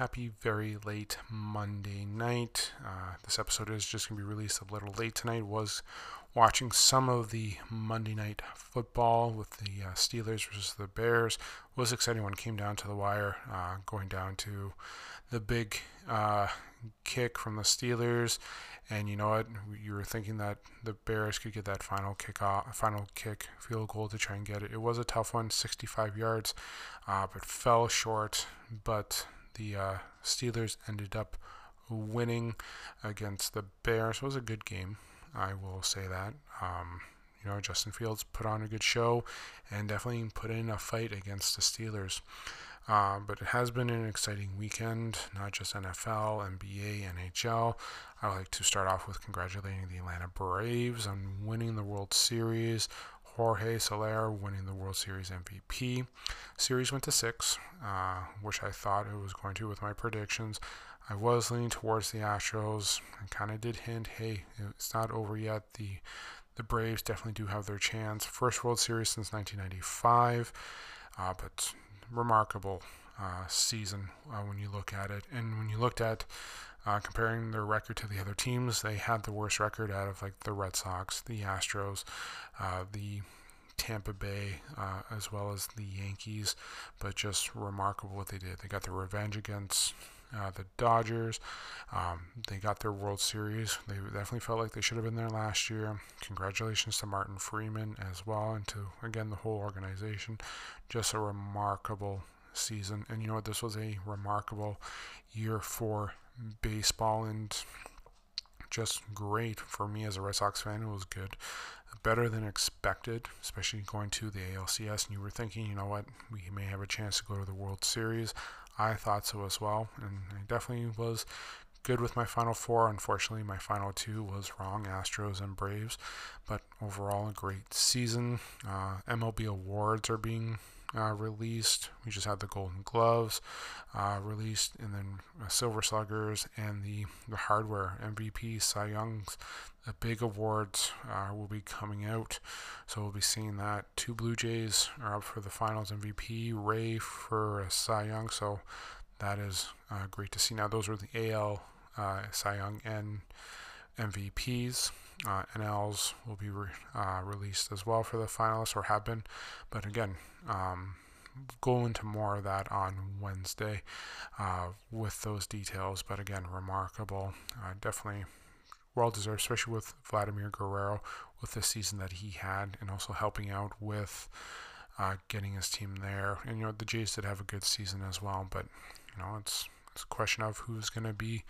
Happy very late Monday night. This episode is just going to be released a little late tonight. Was watching some of the Monday night football with the Steelers versus the Bears. Was exciting when it came down to the wire, going down to the big kick from the Steelers. And you know what? You were thinking that the Bears could get that final kick field goal to try and get it. It was a tough one, 65 yards, but fell short. But the Steelers ended up winning against the Bears. It was a good game, I will say that. You know, Justin Fields put on a good show and definitely put in a fight against the Steelers. But it has been an exciting weekend, not just NFL, NBA, NHL. I like to start off with congratulating the Atlanta Braves on winning the World Series. Jorge Soler winning the World Series MVP. Series went to 6, which I thought it was going to with my predictions. I was leaning towards the Astros. I kind of did hint, hey, it's not over yet. The Braves definitely do have their chance. First World Series since 1995, but remarkable season when you look at it. And when you looked at comparing their record to the other teams, they had the worst record out of like the Red Sox, the Astros, the Tampa Bay, as well as the Yankees. But just remarkable what they did. They got their revenge against the Dodgers. They got their World Series. They definitely felt like they should have been there last year. Congratulations to Martin Freeman as well, and to, again, the whole organization. Just a remarkable season. And you know what? This was a remarkable year for baseball, and just great for me as a Red Sox fan. It was good, better than expected, especially going to the ALCS. And you were thinking, you know what, we may have a chance to go to the World Series. I thought so as well, and I definitely was good with my final 4. Unfortunately, my final 2 was wrong, Astros and Braves. But overall, a great season. MLB awards are being released. We just had the Golden Gloves released, and then Silver Sluggers and the hardware, MVP, Cy Young's. The big awards will be coming out, so we'll be seeing that. 2 Blue Jays are up for the finals MVP, Ray for Cy Young, so that is great to see. Now, those were the AL Cy Young and MVPs. NLs will be released as well for the finalists, or have been. But again, go into more of that on Wednesday with those details. But again, remarkable. Definitely well deserved, especially with Vladimir Guerrero, with the season that he had, and also helping out with getting his team there. And you know, the Jays did have a good season as well, but you know, it's a question of who's going to be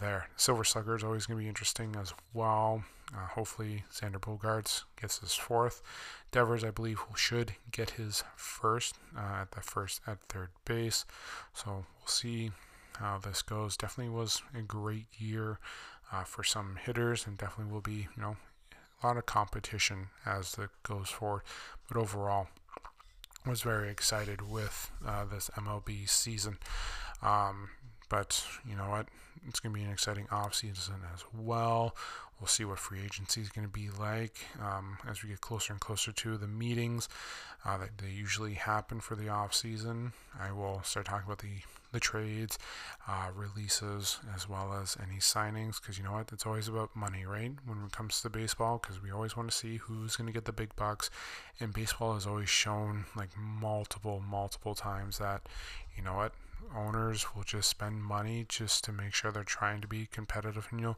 there. Silver Slugger is always going to be interesting as well. Hopefully Xander Bogaerts gets his 4th. Devers, I believe, should get his 1st at third base. So we'll see how this goes. Definitely was a great year for some hitters, and definitely will be, you know, a lot of competition as it goes forward. But overall, was very excited with this MLB season. But you know what? It's going to be an exciting offseason as well. We'll see what free agency is going to be like as we get closer and closer to the meetings that they usually happen for the offseason. I will start talking about the trades, releases, as well as any signings, because you know what? It's always about money, right? When it comes to baseball, because we always want to see who's going to get the big bucks. And baseball has always shown, like, multiple times that, you know what? Owners will just spend money just to make sure they're trying to be competitive. And you know,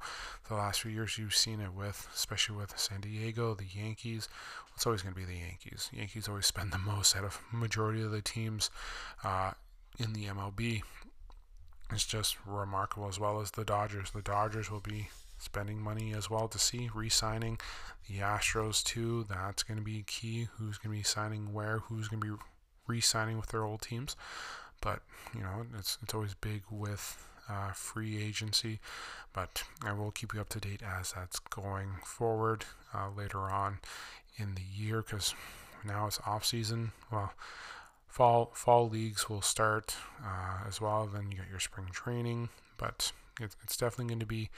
the last few years you've seen it with, especially with San Diego, the Yankees. It's always going to be the Yankees. Yankees always spend the most out of majority of the teams in the MLB. It's just remarkable, as well as the Dodgers. The Dodgers will be spending money as well to see re-signing the Astros too. That's going to be key. Who's going to be signing where? Who's going to be re-signing with their old teams? But, you know, it's always big with free agency. But I will keep you up to date as that's going forward later on in the year, because now it's off-season. Well, fall leagues will start as well. Then you got your spring training. But it's definitely going to be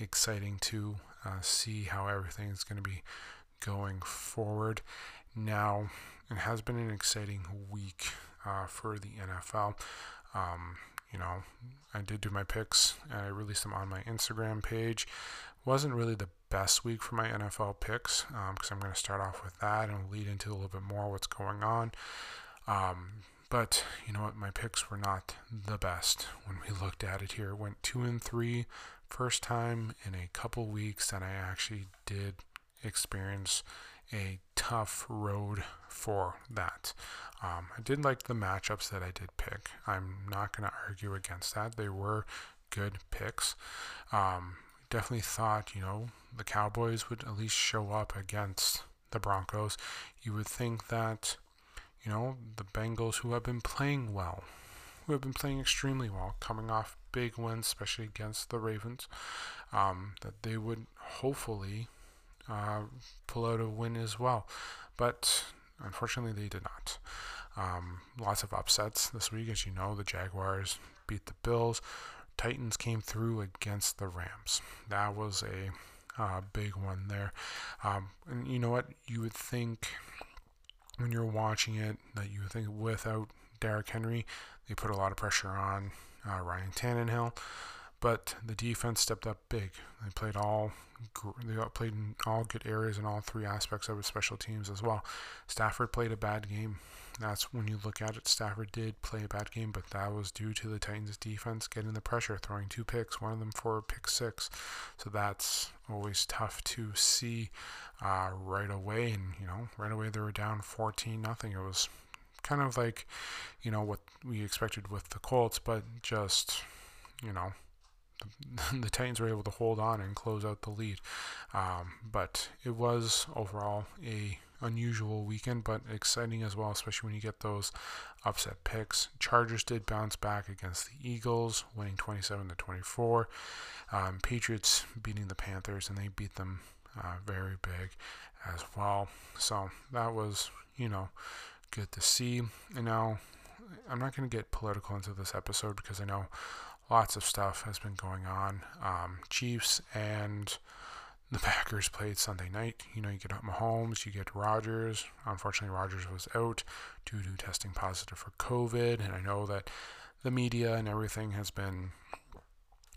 exciting to see how everything's going to be going forward. Now, it has been an exciting week for the NFL. you know, I did do my picks, and I released them on my Instagram page. Wasn't really the best week for my NFL picks, because I'm going to start off with that and lead into a little bit more what's going on. But you know what, my picks were not the best when we looked at it here. It went 2-3, first time in a couple weeks that I actually did experience a tough road for that. I did like the matchups that I did pick. I'm not going to argue against that. They were good picks. Definitely thought, you know, the Cowboys would at least show up against the Broncos. You would think that, you know, the Bengals, who have been playing well, who have been playing extremely well, coming off big wins, especially against the Ravens, that they would hopefully pull out a win as well. But unfortunately, they did not. Lots of upsets this week. As you know, the Jaguars beat the Bills. Titans came through against the Rams. That was a big one there. And you know what? You would think when you're watching it that you would think without Derrick Henry, they put a lot of pressure on Ryan Tannehill. But the defense stepped up big. They played they played in all good areas in all three aspects of it, special teams as well. Stafford played a bad game. That's when you look at it. Stafford did play a bad game, but that was due to the Titans' defense getting the pressure, throwing two picks, one of them for a pick six. So that's always tough to see right away. And, you know, right away they were down 14-0. It was kind of like, you know, what we expected with the Colts, but just, you know, the Titans were able to hold on and close out the lead. But it was overall a unusual weekend, but exciting as well, especially when you get those upset picks. Chargers did bounce back against the Eagles, winning 27-24. Patriots beating the Panthers, and they beat them very big as well. So that was, you know, good to see. And now I'm not going to get political into this episode because I know lots of stuff has been going on. Chiefs and the Packers played Sunday night. You know, you get Mahomes, you get Rodgers. Unfortunately, Rodgers was out due to testing positive for COVID. And I know that the media and everything has been,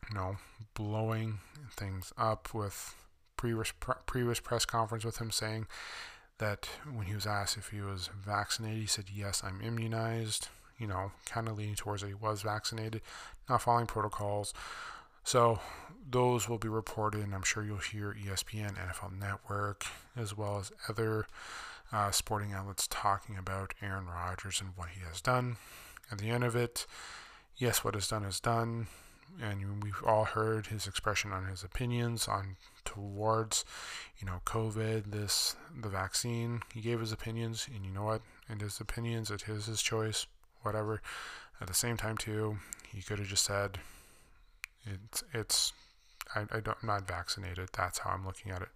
you know, blowing things up with previous press conference with him saying that when he was asked if he was vaccinated, he said, "Yes, I'm immunized." You know, kind of leaning towards that he was vaccinated, not following protocols. So those will be reported, and I'm sure you'll hear ESPN, NFL Network, as well as other sporting outlets talking about Aaron Rodgers and what he has done. At the end of it, yes, what is done, and we've all heard his expression on his opinions on towards, you know, COVID, the vaccine. He gave his opinions, and you know what? And his opinions, it is his choice. Whatever. At the same time, too, he could have just said, I'm not vaccinated. That's how I'm looking at it.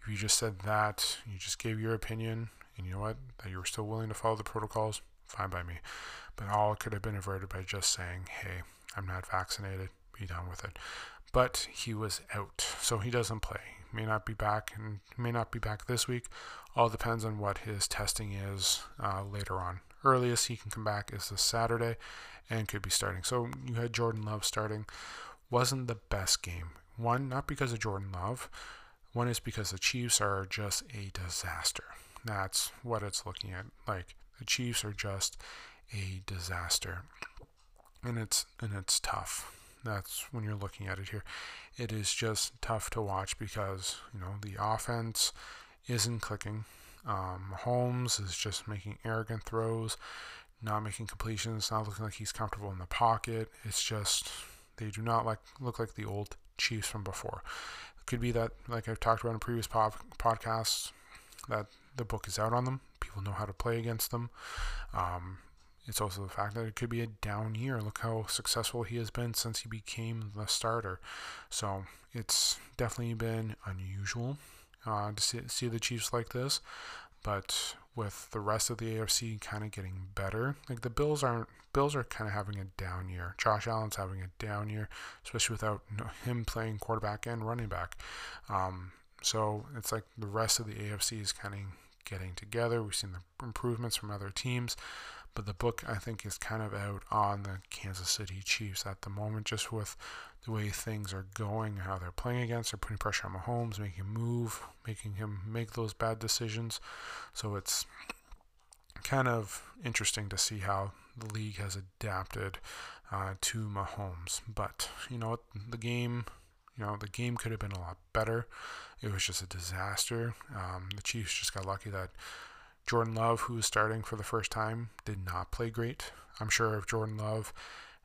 If you just said that, you just gave your opinion, and you know what, that you were still willing to follow the protocols, fine by me. But all it could have been averted by just saying, hey, I'm not vaccinated, be done with it. But he was out, so he doesn't play. He may not be back, and may not be back this week. All depends on what his testing is later on. Earliest he can come back is this Saturday and could be starting. So you had Jordan Love starting. Wasn't the best game. One, not because of Jordan Love. One is because the Chiefs are just a disaster. That's what it's looking at. Like, the Chiefs are just a disaster. And it's tough. That's when you're looking at it here. It is just tough to watch because, you know, the offense isn't clicking. Holmes is just making arrogant throws, not making completions, not looking like he's comfortable in the pocket. It's just, they do not look like the old Chiefs from before. It could be that, like I've talked about in previous podcasts, that the book is out on them. People know how to play against them. It's also the fact that it could be a down year. Look how successful he has been since he became the starter. So it's definitely been unusual to see the Chiefs like this, but with the rest of the AFC kind of getting better, like the Bills are kind of having a down year. Josh Allen's having a down year, especially without him playing quarterback and running back. So it's like the rest of the AFC is kind of getting together. We've seen the improvements from other teams, But the book, I think, is kind of out on the Kansas City Chiefs at the moment, just with the way things are going, how they're playing against. They're putting pressure on Mahomes, making him move, making him make those bad decisions. So it's kind of interesting to see how the league has adapted to Mahomes. But, you know, the game could have been a lot better. It was just a disaster. The Chiefs just got lucky that Jordan Love, who was starting for the first time, did not play great. I'm sure if Jordan Love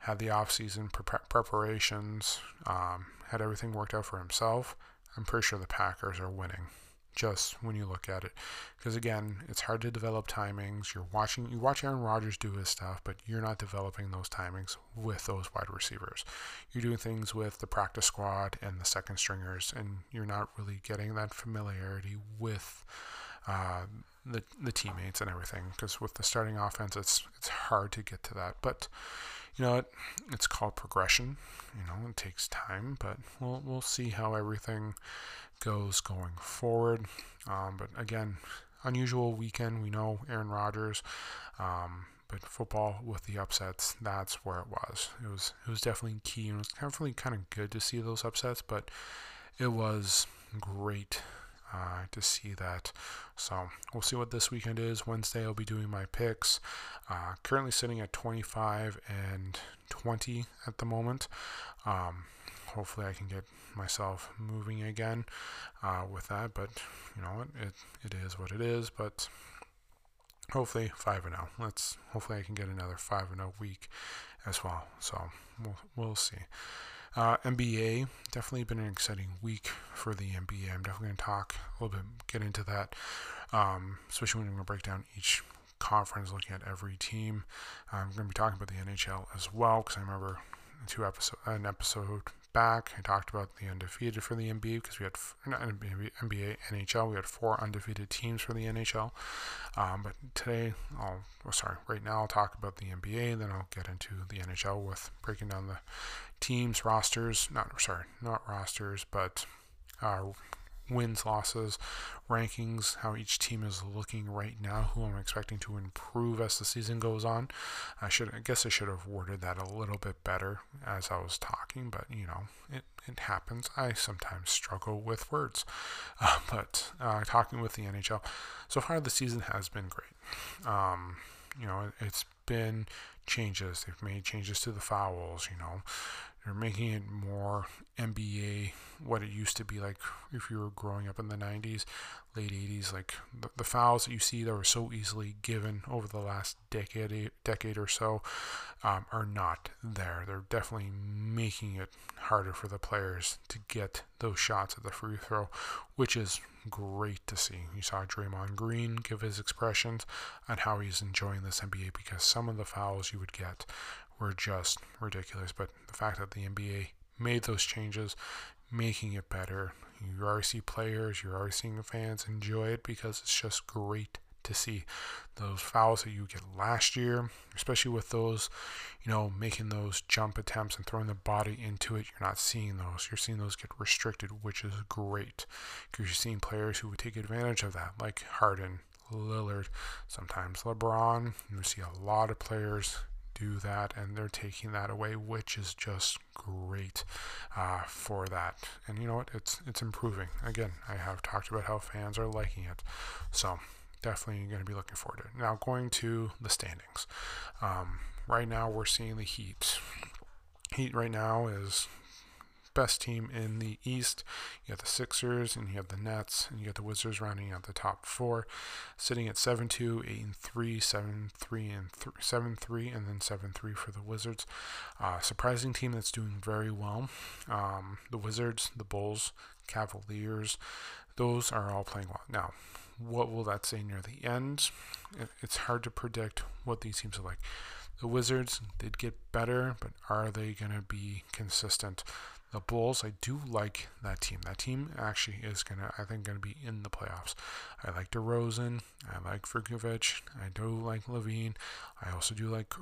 had the offseason preparations, had everything worked out for himself, I'm pretty sure the Packers are winning, just when you look at it. Because, again, it's hard to develop timings. You watch Aaron Rodgers do his stuff, but you're not developing those timings with those wide receivers. You're doing things with the practice squad and the second stringers, and you're not really getting that familiarity with the teammates and everything, because with the starting offense, it's hard to get to that. But you know, it's called progression. You know, it takes time, but we'll see how everything goes going forward. But again, unusual weekend. We know Aaron Rodgers, but football with the upsets, that's where it was. It was definitely key, and it was definitely kind of good to see those upsets, but it was great to see that. So we'll see what this weekend is. Wednesday I'll be doing my picks. Currently sitting at 25 and 20 at the moment. Hopefully I can get myself moving again with that, but you know what, it is what it is. But hopefully 5-0. Hopefully I can get another 5-0 week as well. So we'll see. NBA, definitely been an exciting week for the NBA. I'm definitely going to talk a little bit, get into that, especially when I'm going to break down each conference, looking at every team. I'm going to be talking about the NHL as well, because I remember an episode back, I talked about the undefeated for the NBA, because we had, not NBA, NHL, we had 4 undefeated teams for the NHL. But today, right now I'll talk about the NBA, and then I'll get into the NHL with breaking down the teams, rosters, wins, losses, rankings, how each team is looking right now, who I'm expecting to improve as the season goes on. I guess I should have worded that a little bit better as I was talking, but you know, it happens. I sometimes struggle with words, but talking with the NHL, so far the season has been great. You know, it's been changes. They've made changes to the fouls, you know. They're making it more NBA, what it used to be like if you were growing up in the 90s, late 80s, like the fouls that you see that were so easily given over the last decade or so are not there. They're definitely making it harder for the players to get those shots at the free throw, which is great to see. You saw Draymond Green give his expressions on how he's enjoying this NBA, because some of the fouls you would get were just ridiculous. But the fact that the NBA made those changes, making it better, you already see players, you're already seeing the fans enjoy it, because it's just great to see those fouls that you get last year, especially with those, you know, making those jump attempts and throwing the body into it. You're not seeing those. You're seeing those get restricted, which is great, because you're seeing players who would take advantage of that, like Harden, Lillard, sometimes LeBron. You see a lot of players do that, and they're taking that away, which is just great for that. And you know what, it's improving. Again, I have talked about how fans are liking it, so definitely going to be looking forward to it. Now, going to the standings, right now we're seeing the Heat right now is best team in the East. You have the Sixers, and you have the Nets, and you have the Wizards rounding out the top 4, sitting at 7-2, 8-3, 7-3, and 7-3, and then 7-3 for the Wizards. Surprising team that's doing very well. The Wizards, the Bulls, Cavaliers, those are all playing well. Now, what will that say near the end? It's hard to predict what these teams are like. The Wizards did get better, but are they going to be consistent? The Bulls, I do like that team. That team actually is going to be in the playoffs. I like DeRozan. I like Vucevic. I do like LaVine. I also do like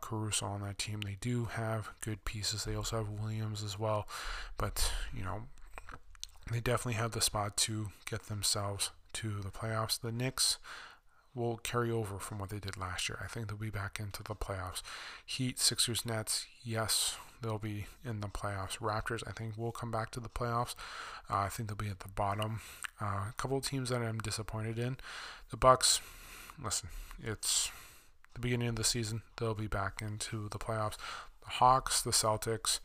Caruso on that team. They do have good pieces. They also have Williams as well. But, you know, they definitely have the spot to get themselves to the playoffs. The Knicks, will carry over from what they did last year. I think they'll be back into the playoffs. Heat, Sixers, Nets, yes, they'll be in the playoffs. Raptors, I think, will come back to the playoffs. I think they'll be at the bottom. A couple of teams that I'm disappointed in. The Bucks, listen, it's the beginning of the season. They'll be back into the playoffs. The Hawks, the Celtics,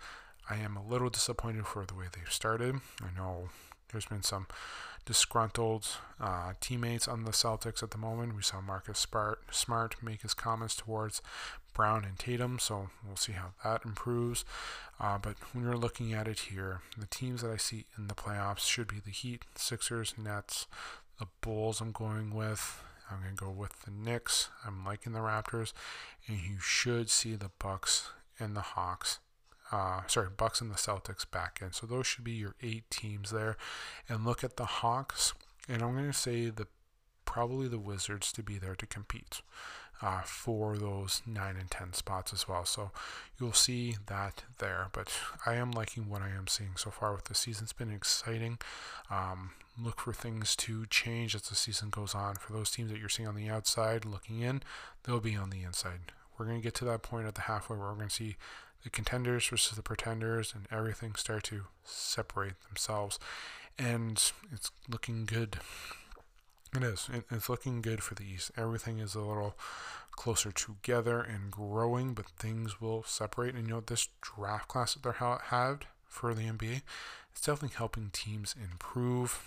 I am a little disappointed for the way they've started. I know there's been some disgruntled teammates on the Celtics at the moment. We saw Marcus Smart make his comments towards Brown and Tatum, so we'll see how that improves. But when you're looking at it here, the teams that I see in the playoffs should be the Heat, Sixers, Nets, the Bulls I'm going with. I'm going to go with the Knicks. I'm liking the Raptors. And you should see the Bucks and the Hawks. Bucks and the Celtics back in. So those should be your 8 teams there. And look at the Hawks, and I'm going to say probably the Wizards to be there to compete for those 9 and 10 spots as well. So you'll see that there. But I am liking what I am seeing so far with the season. It's been exciting. Look for things to change as the season goes on. For those teams that you're seeing on the outside looking in, they'll be on the inside. We're going to get to that point at the halfway where we're going to see the contenders versus the pretenders, and everything start to separate themselves. And it's looking good. It is. It's looking good for the East. Everything is a little closer together and growing, but things will separate. And you know, this draft class that they're had for the NBA, it's definitely helping teams improve,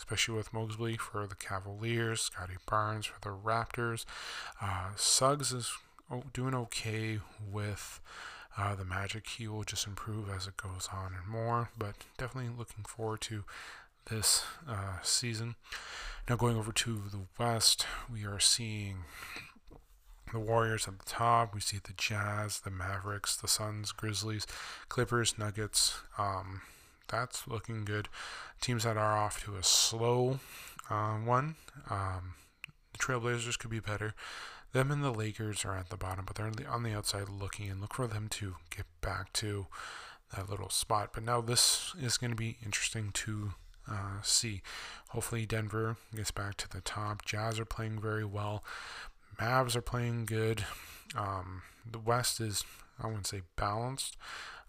especially with Mobley for the Cavaliers, Scottie Barnes for the Raptors. Suggs is doing okay with the Magic. He will just improve as it goes on and more, but definitely looking forward to this season. Now going over to the West, we are seeing the Warriors at the top. We see the Jazz, the Mavericks, the Suns, Grizzlies, Clippers, Nuggets. That's looking good. Teams that are off to a slow one. The Trailblazers could be better. Them and the Lakers are at the bottom, but they're on the outside looking, and look for them to get back to that little spot. But now this is going to be interesting to see. Hopefully Denver gets back to the top. Jazz are playing very well. Mavs are playing good. The West is, I wouldn't say balanced,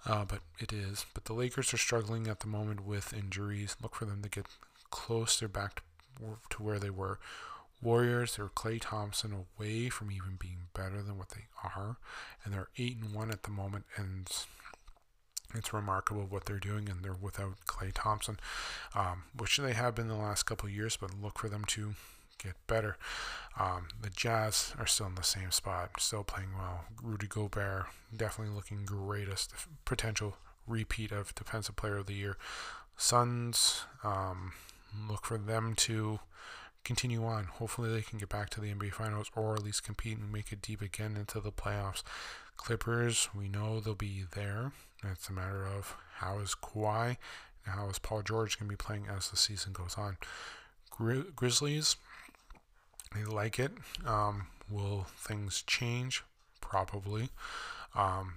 but it is. But the Lakers are struggling at the moment with injuries. Look for them to get closer back to where they were. Warriors, they're Klay Thompson away from even being better than what they are, and they're 8-1 at the moment, and it's remarkable what they're doing, and they're without Klay Thompson, which they have been the last couple of years, but look for them to get better. The Jazz are still in the same spot, still playing well. Rudy Gobert definitely looking great as the potential repeat of Defensive Player of the Year. Suns, look for them to continue on. Hopefully they can get back to the NBA Finals, or at least compete and make it deep again into the playoffs. Clippers, we know they'll be there. It's a matter of how is Kawhi and how is Paul George going to be playing as the season goes on. Grizzlies, they like it. Will things change? Probably.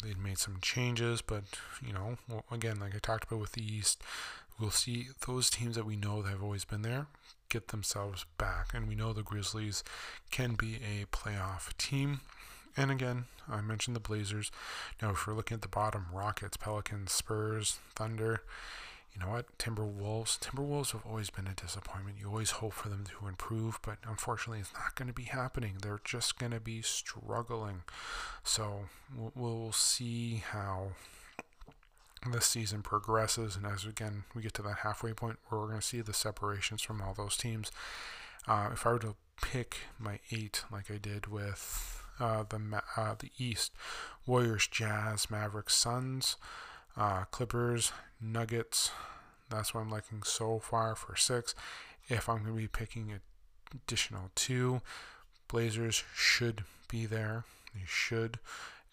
They've made some changes, but you know, again, like I talked about with the East, we'll see those teams that we know that have always been there get themselves back. And we know the Grizzlies can be a playoff team. And again, I mentioned the Blazers. Now, if we're looking at the bottom, Rockets, Pelicans, Spurs, Thunder, you know what? Timberwolves. Timberwolves have always been a disappointment. You always hope for them to improve, but unfortunately, it's not going to be happening. They're just going to be struggling. So we'll see how this season progresses, and as again we get to that halfway point where we're going to see the separations from all those teams. If I were to pick my 8, like I did with the East, Warriors, Jazz, Mavericks, Suns, Clippers, Nuggets. That's what I'm liking so far for 6. If I'm going to be picking an additional 2, Blazers should be there. They should.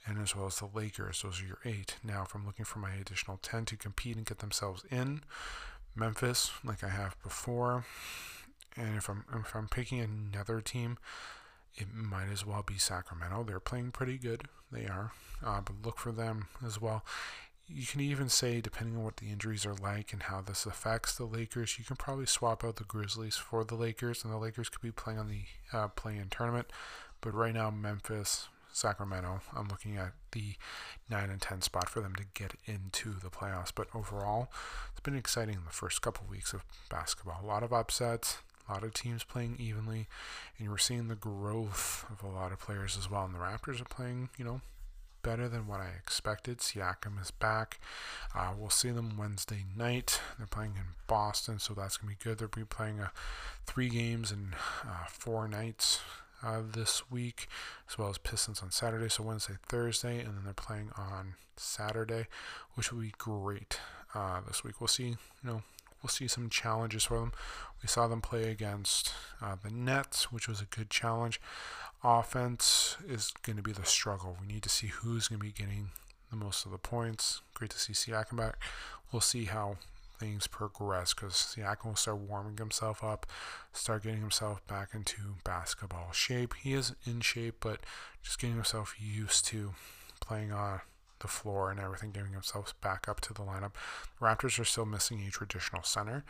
And as well as the Lakers, those are your 8. Now, if I'm looking for my additional 10 to compete and get themselves in, Memphis, like I have before, and if I'm picking another team, it might as well be Sacramento. They're playing pretty good. They are, but look for them as well. You can even say, depending on what the injuries are like and how this affects the Lakers, you can probably swap out the Grizzlies for the Lakers, and the Lakers could be playing on the play-in tournament. But right now, Memphis, Sacramento, I'm looking at the 9 and 10 spot for them to get into the playoffs. But overall, it's been exciting the first couple weeks of basketball. A lot of upsets, a lot of teams playing evenly, and we're seeing the growth of a lot of players as well. And the Raptors are playing, you know, better than what I expected. Siakam is back. We'll see them Wednesday night. They're playing in Boston, so that's going to be good. They'll be playing 3 games in 4 nights this week, as well as Pistons on Saturday. So Wednesday, Thursday, and then they're playing on Saturday, which will be great this week. We'll see, we'll see some challenges for them. We saw them play against the Nets, which was a good challenge. Offense is going to be the struggle. We need to see who's going to be getting the most of the points. Great to see Siakam back. We'll see how things progress, because Siakam will start warming himself up, start getting himself back into basketball shape. He is in shape, but just getting himself used to playing on the floor and everything, giving themselves back up to the lineup. The Raptors are still missing a traditional center,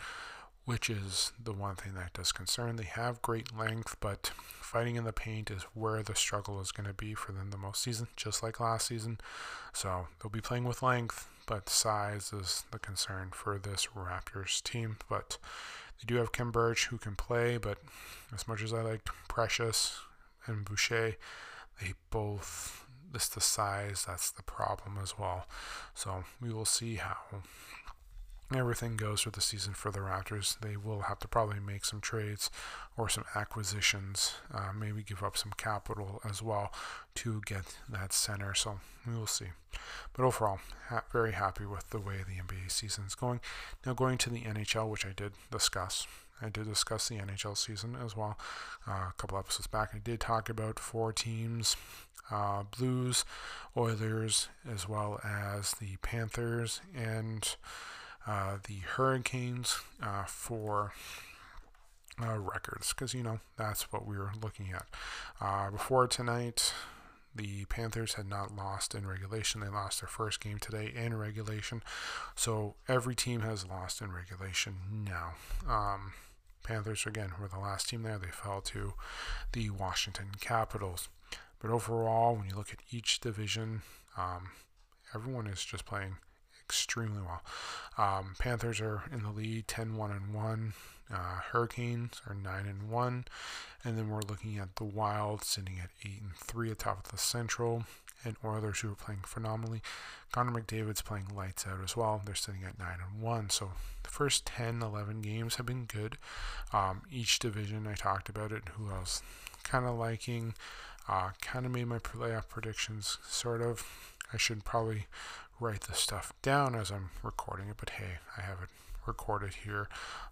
which is the one thing that does concern. They have great length, but fighting in the paint is where the struggle is going to be for them the most season, just like last season. So they'll be playing with length, but size is the concern for this Raptors team. But they do have Kim Birch, who can play, but as much as I liked Precious and Boucher, they both, it's the size that's the problem as well. So we will see how everything goes for the season for the Raptors. They will have to probably make some trades or some acquisitions, maybe give up some capital as well to get that center. So we will see. But overall, very happy with the way the NBA season is going. Now going to the NHL, which I did discuss. I did discuss the NHL season as well. A couple episodes back, I did talk about 4 teams, Blues, Oilers, as well as the Panthers and the Hurricanes for records, because that's what we were looking at before tonight. The Panthers had not lost in regulation. They lost their first game today in regulation, so every team has lost in regulation now. Panthers again were the last team there. They fell to the Washington Capitals. But overall, when you look at each division, everyone is just playing extremely well. Panthers are in the lead, 10-1-1. Hurricanes are 9-1, and then we're looking at the Wild sitting at 8-3 atop of the Central, and Oilers, who are playing phenomenally. Connor McDavid's playing lights out as well. They're sitting at 9-1. So the first 10-11 games have been good. Each division, I talked about it, who I was kind of liking, kind of made my playoff predictions, sort of. I should probably write this stuff down as I'm recording it, but hey, I have it recorded here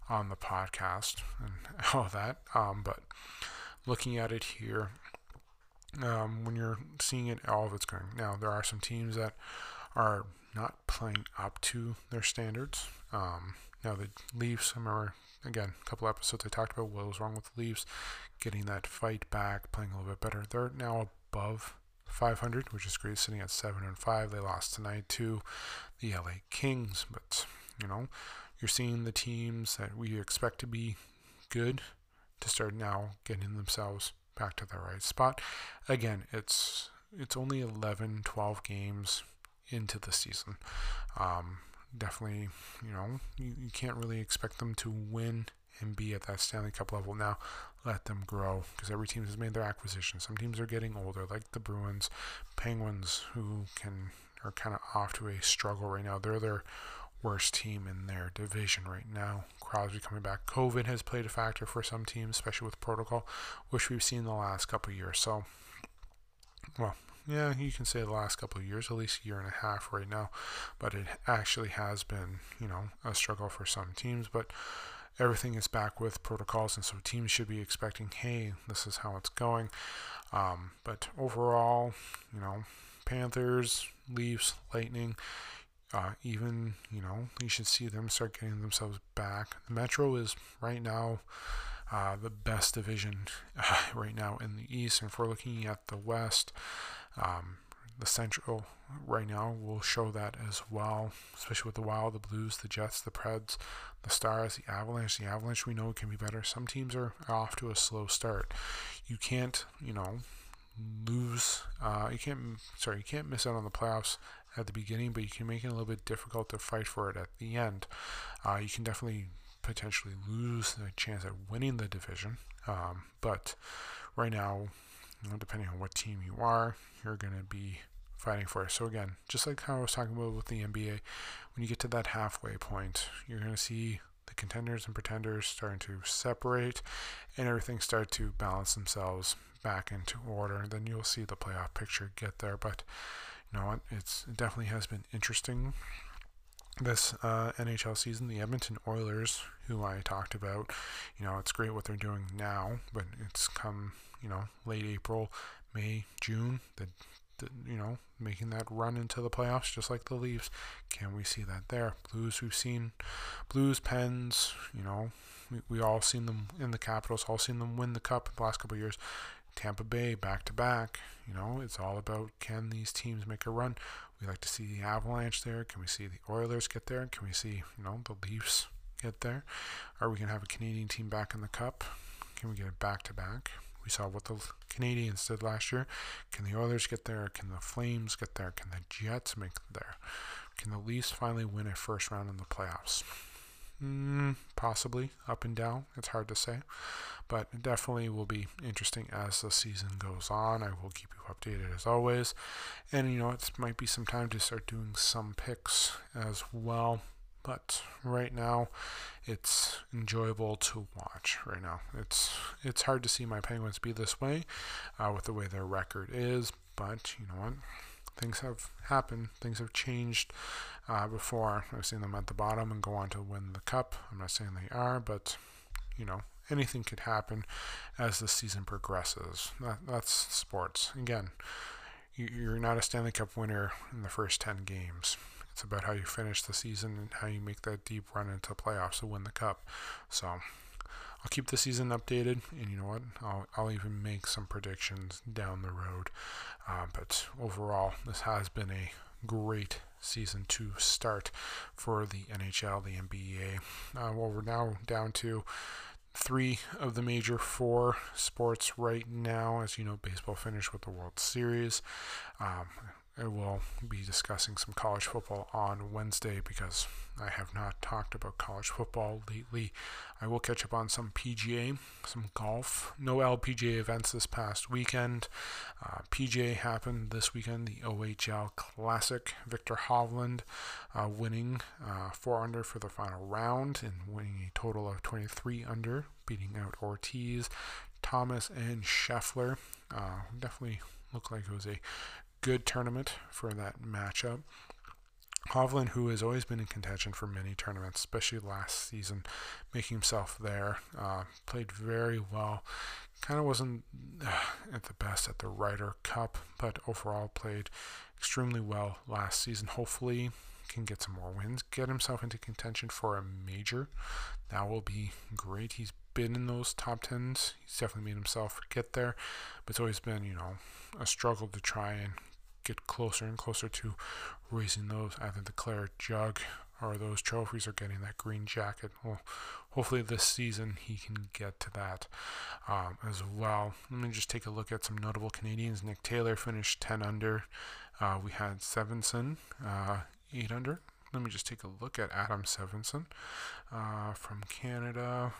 on the podcast and all that. But looking at it here, when you're seeing it, all of it's going. Now, there are some teams that are not playing up to their standards. Now, the Leafs, I remember, again, a couple episodes I talked about what was wrong with the Leafs, getting that fight back, playing a little bit better. They're now above 500, which is great, sitting at 7-5. They lost tonight to the LA Kings, but, you're seeing the teams that we expect to be good to start now getting themselves back to the right spot. Again, it's only 11, 12 games into the season. Definitely, you can't really expect them to win and be at that Stanley Cup level now. Let them grow, because every team has made their acquisitions. Some teams are getting older, like the Bruins, Penguins, who are kind of off to a struggle right now. They're their worst team in their division right now. Crosby coming back. COVID has played a factor for some teams, especially with protocol, which we've seen the last couple of years. So, well, yeah, you can say the last couple of years, at least 1.5 years right now, but it actually has been, a struggle for some teams. But everything is back with protocols, and so teams should be expecting, hey, this is how it's going. But overall, Panthers, Leafs, Lightning, even, you should see them start getting themselves back. The Metro is right now the best division right now in the East. And if we're looking at the West, the Central right now will show that as well, especially with the Wild, the Blues, the Jets, the Preds, the Stars, the Avalanche. The Avalanche we know can be better. Some teams are off to a slow start. You can't, lose. You can't miss out on the playoffs at the beginning, but you can make it a little bit difficult to fight for it at the end. You can definitely potentially lose the chance at winning the division. But right now, depending on what team you are, you're going to be fighting for it. So again, just like how I was talking about with the NBA, when you get to that halfway point, you're going to see the contenders and pretenders starting to separate and everything start to balance themselves back into order. Then you'll see the playoff picture get there. But you know what? It definitely has been interesting this NHL season. The Edmonton Oilers, who I talked about, it's great what they're doing now, but it's come, late April, May, June, making that run into the playoffs, just like the Leafs. Can we see that there? Blues, we've seen Blues, Pens, we all seen them in the Capitals, all seen them win the Cup in the last couple of years. Tampa Bay, back-to-back, it's all about, can these teams make a run? We like to see the Avalanche there. Can we see the Oilers get there? Can we see, the Leafs get there? Are we going to have a Canadian team back in the Cup? Can we get it back-to-back? We saw what the Canadians did last year. Can the Oilers get there? Can the Flames get there? Can the Jets make it there? Can the Leafs finally win a first round in the playoffs? Possibly, up and down. It's hard to say, but it definitely will be interesting as the season goes on. I will keep you updated as always, and it might be some time to start doing some picks as well. But right now, it's enjoyable to watch. Right now, it's hard to see my Penguins be this way, with the way their record is. But you know what? Things have happened. Things have changed. Before, I've seen them at the bottom and go on to win the Cup. I'm not saying they are, but anything could happen as the season progresses. That's sports. Again, you're not a Stanley Cup winner in the first 10 games. It's about how you finish the season and how you make that deep run into playoffs to win the Cup. So I'll keep the season updated, and you know what? I'll even make some predictions down the road. But overall, this has been a great season to start for the NHL, the NBA. We're now down to three of the major four sports right now. As you know, baseball finished with the World Series. I will be discussing some college football on Wednesday because I have not talked about college football lately. I will catch up on some PGA, some golf. No LPGA events this past weekend. PGA happened this weekend, the OHL Classic. Victor Hovland winning 4-under for the final round and winning a total of 23-under, beating out Ortiz, Thomas, and Scheffler. Definitely looked like it was a good tournament for that matchup. Hovland, who has always been in contention for many tournaments, especially last season, making himself there, played very well. Kind of wasn't at the best at the Ryder Cup, but overall played extremely well last season. Hopefully can get some more wins, get himself into contention for a major. That will be great. He's been in those top 10s. He's definitely made himself get there, but it's always been, a struggle to try and get closer and closer to raising those, either the Claret Jug or those trophies or getting that green jacket. Well, hopefully this season he can get to that as well. Let me just take a look at some notable Canadians. Nick Taylor finished 10-under. We had Svensson, 8-under. Let me just take a look at Adam Svensson from Canada.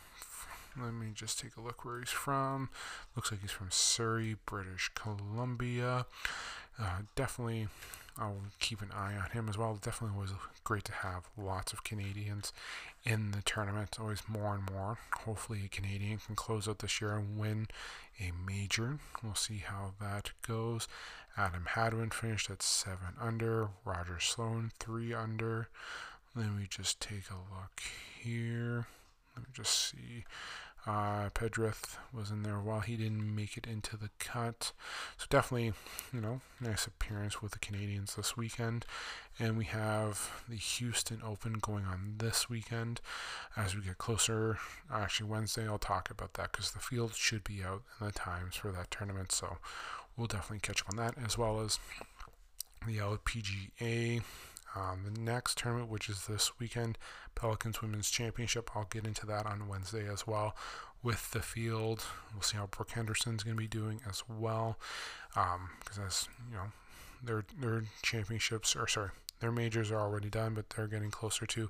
Let me just take a look where he's from. Looks like he's from Surrey, British Columbia. Definitely, I'll keep an eye on him as well. Definitely was great to have lots of Canadians in the tournament. Always more and more. Hopefully a Canadian can close out this year and win a major. We'll see how that goes. Adam Hadwin finished at 7-under. Roger Sloan, 3-under. Let me just take a look here. Let me just see. Pedrith was in there while he didn't make it into the cut. So definitely, nice appearance with the Canadians this weekend. And we have the Houston Open going on this weekend. As we get closer, actually Wednesday, I'll talk about that because the field should be out and the times for that tournament. So we'll definitely catch up on that as well as the LPGA. The next tournament, which is this weekend, Pelicans Women's Championship. I'll get into that on Wednesday as well with the field. We'll see how Brooke Henderson's going to be doing as well, because as you know, their championships, or sorry, their majors are already done, but they're getting closer to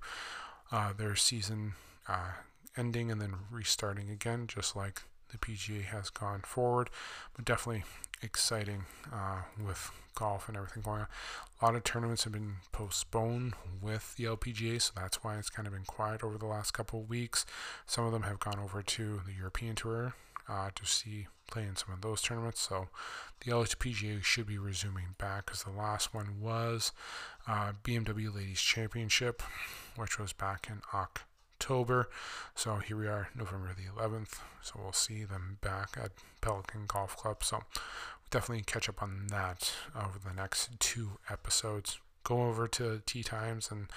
their season ending and then restarting again, just like the PGA has gone forward. But definitely exciting with golf and everything going on. A lot of tournaments have been postponed with the LPGA, so that's why it's kind of been quiet over the last couple of weeks. Some of them have gone over to the European Tour to see play in some of those tournaments. So the LPGA should be resuming back, because the last one was BMW Ladies Championship, which was back in October. So here we are, November the 11th. So we'll see them back at Pelican Golf Club. So definitely catch up on that over the next two episodes. Go over to tee times and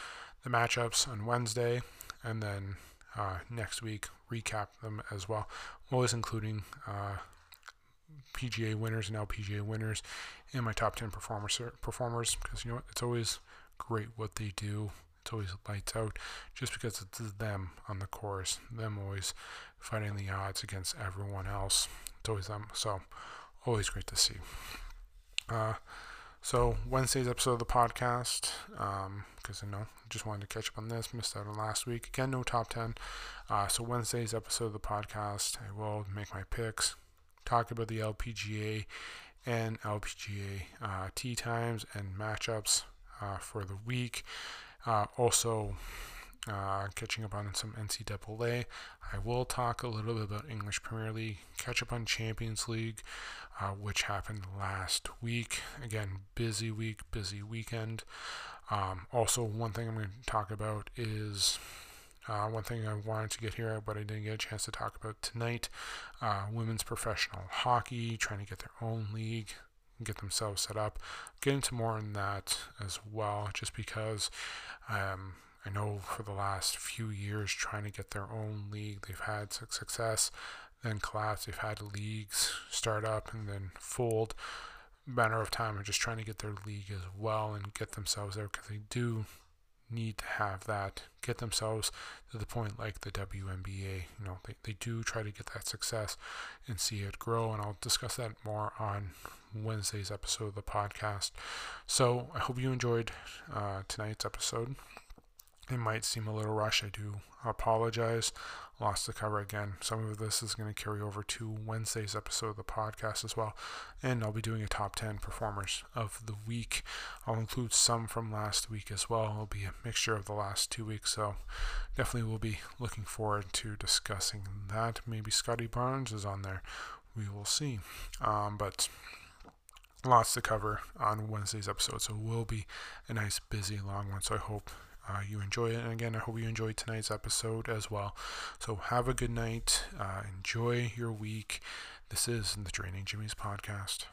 the matchups on Wednesday, and then next week recap them as well. I'm always including PGA winners and LPGA winners in my top 10 performers, because you know what, it's always great what they do. It's always lights out, just because it's them on the course, them always fighting the odds against everyone else. It's always them. So always great to see. So Wednesday's episode of the podcast, because I know just wanted to catch up on this, missed out on last week. Again, no top 10. So Wednesday's episode of the podcast, I will make my picks, talk about the LPGA and LPGA tee times and matchups for the week. Also, catching up on some NCAA. I will talk a little bit about English Premier League, catch up on Champions League, which happened last week. Again, busy week, busy weekend. Also, one thing I'm going to talk about is one thing I wanted to get here, but I didn't get a chance to talk about tonight. Women's professional hockey, trying to get their own league, get themselves set up. Get into more on that as well, just because I know for the last few years trying to get their own league, they've had success, then collapse. They've had leagues start up and then fold. Matter of time of just trying to get their league as well and get themselves there, because they do need to have that, get themselves to the point like the WNBA. You know, they do try to get that success and see it grow, and I'll discuss that more on Wednesday's episode of the podcast. So I hope you enjoyed tonight's episode. It might seem a little rushed. I do apologize. Lost the cover again. Some of this is going to carry over to Wednesday's episode of the podcast as well. And I'll be doing a top 10 performers of the week. I'll include some from last week as well. It'll be a mixture of the last 2 weeks. So definitely we'll be looking forward to discussing that. Maybe Scottie Barnes is on there. We will see. But lots to cover on Wednesday's episode. So it will be a nice, busy, long one. So I hope you enjoy it. And again, I hope you enjoyed tonight's episode as well. So have a good night. Enjoy your week. This is the Draining Jimmy's podcast.